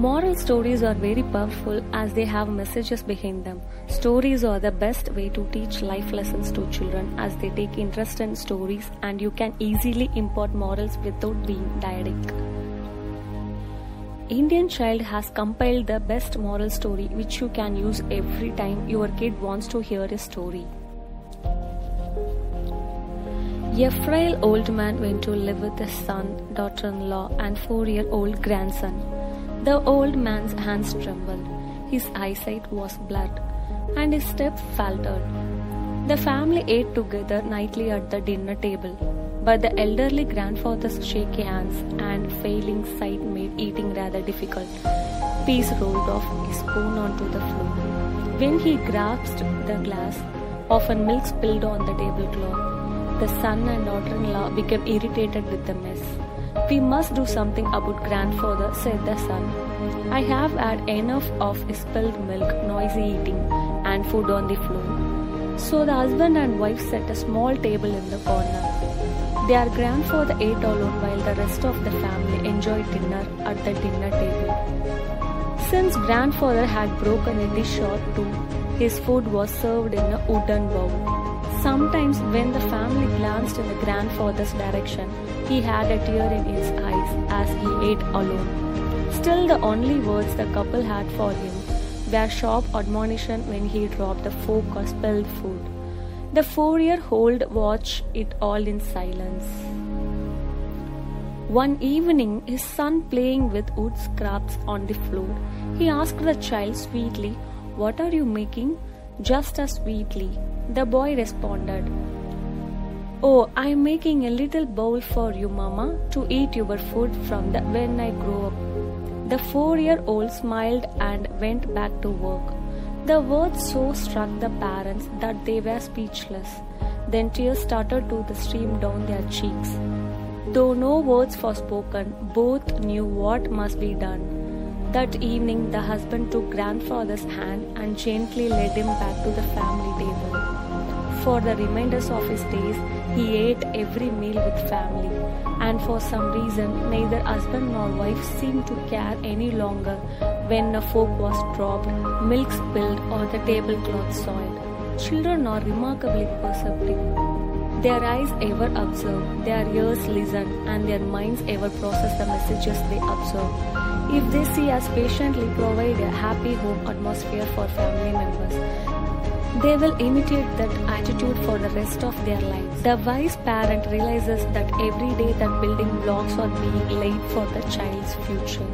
Moral stories are very powerful as they have messages behind them. Stories are the best way to teach life lessons to children as they take interest in stories, and you can easily impart morals without being didactic. Indian Child has compiled the best moral story which you can use every time your kid wants to hear a story. A frail old man went to live with his son, daughter-in-law and 4-year-old grandson. The old man's hands trembled, his eyesight was blurred, and his steps faltered. The family ate together nightly at the dinner table, but the elderly grandfather's shaky hands and failing sight made eating rather difficult. Peas rolled off his spoon onto the floor. When he grasped the glass, often milk spilled on the tablecloth. The son and daughter-in-law became irritated with the mess. "We must do something about grandfather," said the son. "I have had enough of spilled milk, noisy eating, and food on the floor." So the husband and wife set a small table in the corner. Their grandfather ate alone while the rest of the family enjoyed dinner at the dinner table. Since grandfather had broken a dish or two, his food was served in a wooden bowl. Sometimes when the family glanced in the grandfather's direction, he had a tear in his eyes as he ate alone. Still, the only words the couple had for him were sharp admonition when he dropped the fork or spilled food. The 4-year-old watched it all in silence. One evening, his son playing with wood scraps on the floor, he asked the child sweetly, "What are you making?" Just as sweetly, the boy responded, "Oh, I'm making a little bowl for you, Mama, to eat your food from when I grow up." The 4-year-old smiled and went back to work. The words so struck the parents that they were speechless. Then tears started to stream down their cheeks. Though no words were spoken, both knew what must be done. That evening, the husband took grandfather's hand and gently led him back to the family table. For the reminders of his days, he ate every meal with family, and for some reason, neither husband nor wife seemed to care any longer when a fork was dropped, milk spilled, or the tablecloth soiled. Children are remarkably perceptive. Their eyes ever observe, their ears listen, and their minds ever process the messages they observe. If they see us patiently provide a happy home atmosphere for family members, they will imitate that attitude for the rest of their lives. The wise parent realizes that every day that building blocks are being laid for the child's future.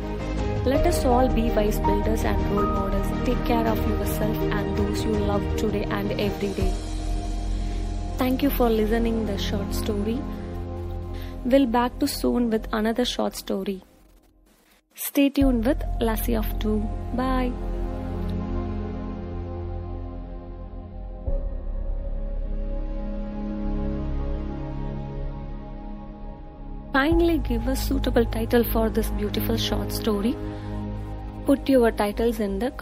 Let us all be wise builders and role models. Take care of yourself and those you love today and every day. Thank you for listening the short story. We'll back to soon with another short story. Stay tuned with Lassie of 2. Bye. Finally, give a suitable title for this beautiful short story. Put your titles in the comments.